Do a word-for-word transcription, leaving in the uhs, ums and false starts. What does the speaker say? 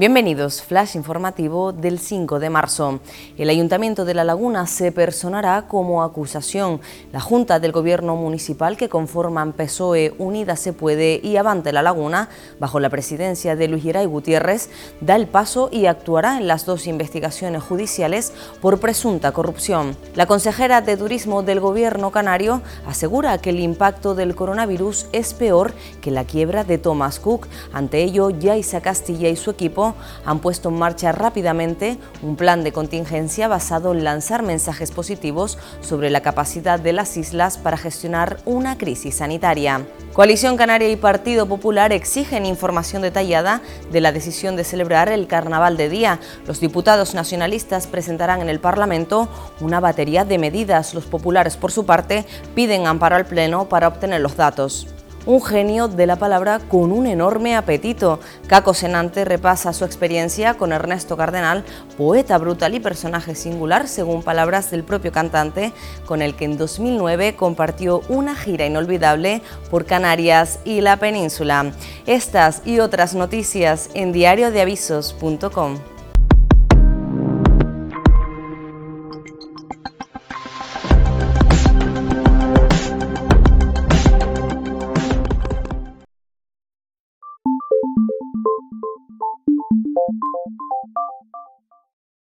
Bienvenidos, flash informativo del cinco de marzo. El Ayuntamiento de La Laguna se personará como acusación. La Junta del Gobierno Municipal, que conforman P S O E, Unidas Se Puede y Avante La Laguna, bajo la presidencia de Luis Giray Gutiérrez, da el paso y actuará en las dos investigaciones judiciales por presunta corrupción. La consejera de Turismo del Gobierno canario asegura que el impacto del coronavirus es peor que la quiebra de Thomas Cook. Ante ello, Yaisa Castilla y su equipo han puesto en marcha rápidamente un plan de contingencia basado en lanzar mensajes positivos sobre la capacidad de las islas para gestionar una crisis sanitaria. Coalición Canaria y Partido Popular exigen información detallada de la decisión de celebrar el carnaval de día. Los diputados nacionalistas presentarán en el Parlamento una batería de medidas. Los populares, por su parte, piden amparo al Pleno para obtener los datos. Un genio de la palabra con un enorme apetito. Caco Senante repasa su experiencia con Ernesto Cardenal, poeta brutal y personaje singular, según palabras del propio cantante, con el que en dos mil nueve compartió una gira inolvidable por Canarias y la península. Estas y otras noticias en diario de avisos punto com.